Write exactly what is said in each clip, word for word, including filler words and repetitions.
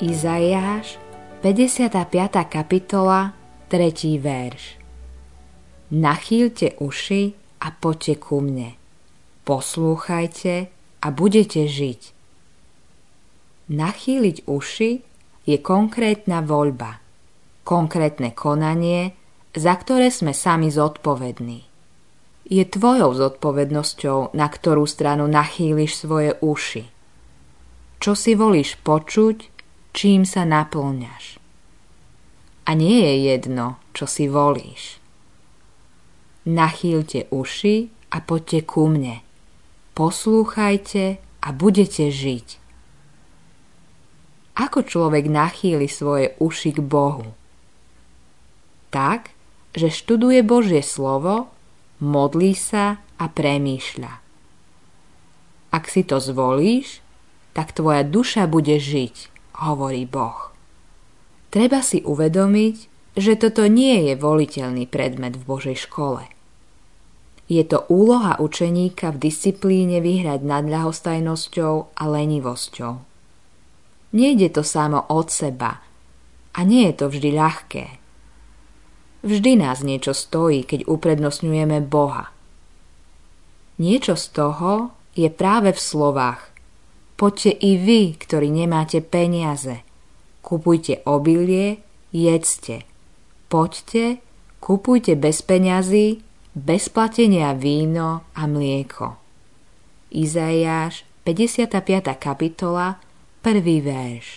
Izaiáš, päťdesiata piata kapitola, tretí verš. Nachýlte uši a poďte ku mne. Poslúchajte a budete žiť. Nachýliť uši je konkrétna voľba, konkrétne konanie, za ktoré sme sami zodpovední. Je tvojou zodpovednosťou, na ktorú stranu nachýliš svoje uši. Čo si volíš počuť, čím sa naplňaš. A nie je jedno, čo si volíš. Nachýlte uši a poďte ku mne. Poslúchajte a budete žiť. Ako človek nachýli svoje uši k Bohu? Tak, že študuje Božie slovo, modlí sa a premýšľa. Ak si to zvolíš, tak tvoja duša bude žiť, hovorí Boh. Treba si uvedomiť, že toto nie je voliteľný predmet v Božej škole. Je to úloha učeníka v disciplíne vyhrať nad ľahostajnosťou a lenivosťou. Nejde to samo od seba a nie je to vždy ľahké. Vždy nás niečo stojí, keď uprednostňujeme Boha. Niečo z toho je práve v slovách: Poďte i vy, ktorí nemáte peniaze. Kupujte obilie, jedzte. Poďte, kupujte bez peňazí, bez platenia víno a mlieko. Izaiáš, päťdesiata piata kapitola, prvý verš.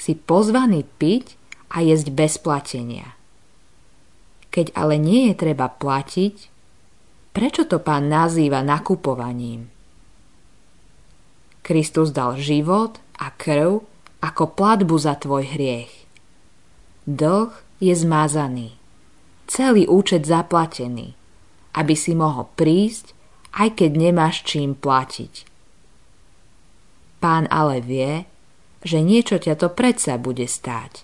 Si pozvaný piť a jesť bez platenia. Keď ale nie je treba platiť, prečo to Pán nazýva nakupovaním? Kristus dal život a krv ako platbu za tvoj hriech. Dlh je zmazaný, celý účet zaplatený, aby si mohol prísť, aj keď nemáš čím platiť. Pán ale vie, že niečo ťa to predsa bude stáť.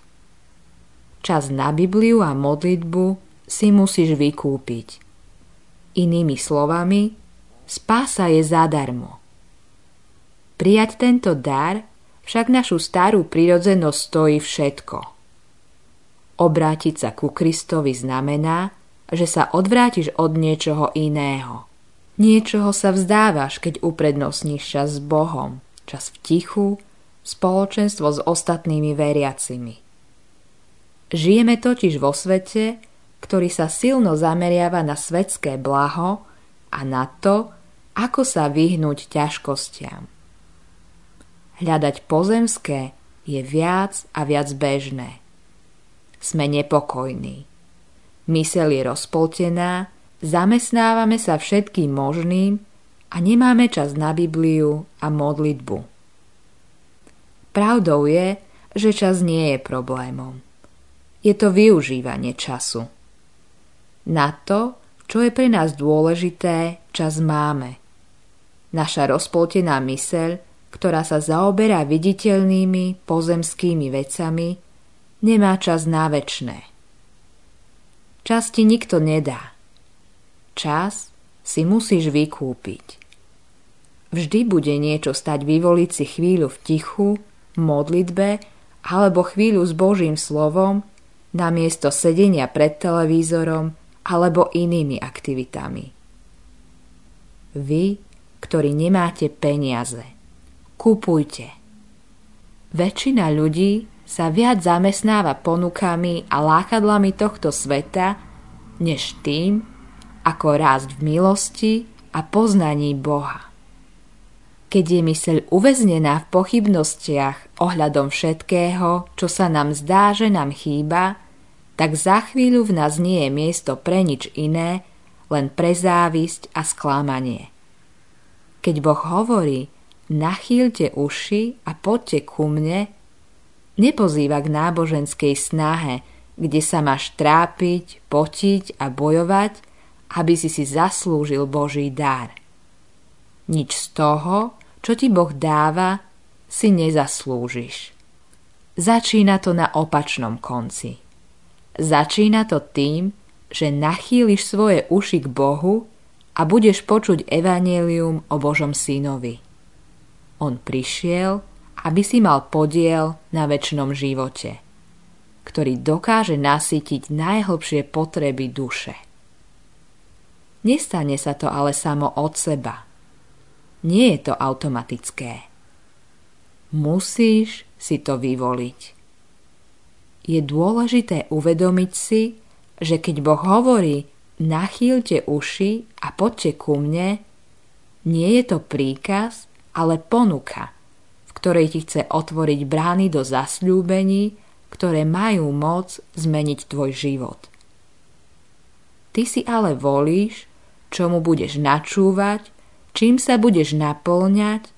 Čas na Bibliu a modlitbu si musíš vykúpiť. Inými slovami, spása je zadarmo. Prijať tento dar však našu starú prirodzenosť stojí všetko. Obrátiť sa ku Kristovi znamená, že sa odvrátiš od niečoho iného. Niečoho sa vzdávaš, keď uprednostníš čas s Bohom, čas v tichu, spoločenstvo s ostatnými veriacimi. Žijeme totiž vo svete, ktorý sa silno zameriava na svetské blaho a na to, ako sa vyhnúť ťažkostiam. Hľadať pozemské je viac a viac bežné. Sme nepokojní. Myseľ je rozpoltená, zamestnávame sa všetkým možným a nemáme čas na Bibliu a modlitbu. Pravdou je, že čas nie je problémom. Je to využívanie času. Na to, čo je pre nás dôležité, čas máme. Naša rozpoltená myseľ, ktorá sa zaoberá viditeľnými pozemskými vecami, nemá čas na večné. Čas ti nikto nedá. Čas si musíš vykúpiť. Vždy bude niečo stať vyvoliť si chvíľu v tichu, modlitbe alebo chvíľu s Božím slovom namiesto sedenia pred televízorom alebo inými aktivitami. Vy, ktorí nemáte peniaze, kupujte. Väčšina ľudí sa viac zamestnáva ponukami a lákadlami tohto sveta, než tým, ako rásť v milosti a poznaní Boha. Keď je myseľ uväznená v pochybnostiach ohľadom všetkého, čo sa nám zdá, že nám chýba, tak za chvíľu v nás nie je miesto pre nič iné, len pre závisť a sklamanie. Keď Boh hovorí: Nachýlte uši a poďte ku mne, nepozýva k náboženskej snahe, kde sa máš trápiť, potiť a bojovať, aby si si zaslúžil Boží dar. Nič z toho, čo ti Boh dáva, si nezaslúžiš. Začína to na opačnom konci. Začína to tým, že nachýliš svoje uši k Bohu a budeš počuť evanjelium o Božom synovi. On prišiel aby si mal podiel na večnom živote, ktorý dokáže nasýtiť najhlbšie potreby duše. Nestane sa to ale samo od seba. Nie je to automatické. Musíš si to vyvoliť. Je dôležité uvedomiť si, že keď Boh hovorí nachýlte uši a poďte ku mne, nie je to príkaz, ale ponuka, v ktorej ti chce otvoriť brány do zasľúbení, ktoré majú moc zmeniť tvoj život. Ty si ale volíš, čomu budeš načúvať, čím sa budeš naplňať,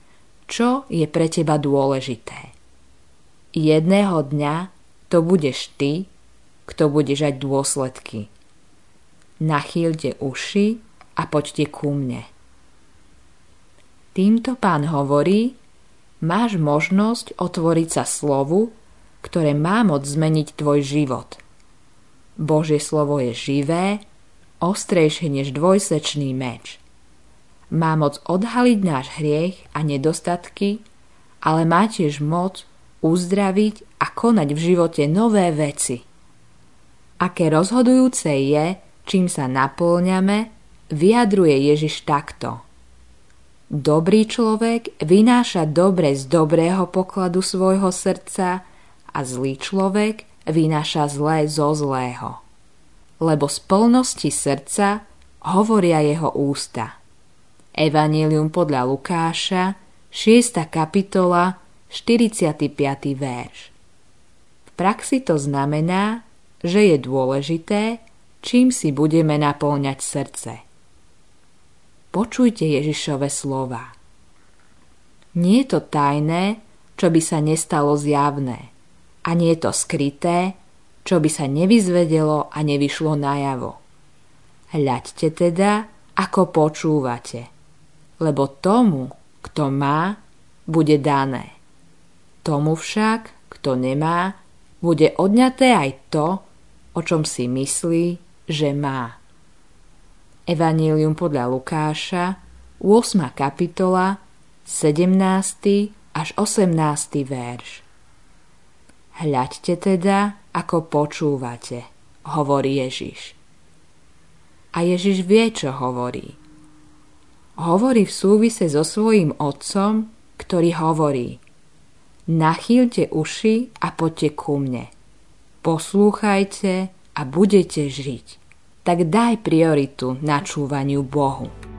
čo je pre teba dôležité. Jedného dňa to budeš ty, kto budeš aj dôsledky. Nachýlte uši a poďte ku mne. Týmto Pán hovorí, máš možnosť otvoriť sa slovu, ktoré má moc zmeniť tvoj život. Božie slovo je živé, ostrejšie než dvojsečný meč. Má moc odhaliť náš hriech a nedostatky, ale má tiež moc uzdraviť a konať v živote nové veci. Aké rozhodujúce je, čím sa naplňame, vyjadruje Ježiš takto. Dobrý človek vynáša dobre z dobrého pokladu svojho srdca a zlý človek vynáša zlé zo zlého. Lebo z plnosti srdca hovoria jeho ústa. Evanjelium podľa Lukáša, šiesta kapitola, štyridsiaty piaty verš. V praxi to znamená, že je dôležité, čím si budeme naplňať srdce. Počujte Ježišove slova. Nie je to tajné, čo by sa nestalo zjavné, a nie je to skryté, čo by sa nevyzvedelo a nevyšlo najavo. Hľaďte teda, ako počúvate, lebo tomu, kto má, bude dané. Tomu však, kto nemá, bude odňaté aj to, o čom si myslí, že má. Evanjelium podľa Lukáša, ôsma kapitola, sedemnásty až osemnásty verš. Hľaďte teda, ako počúvate, hovorí Ježiš. A Ježiš vie, čo hovorí. Hovorí v súvise so svojím otcom, ktorý hovorí: Nachýlte uši a poďte ku mne. Poslúchajte a budete žiť. Tak daj prioritu načúvaniu Bohu.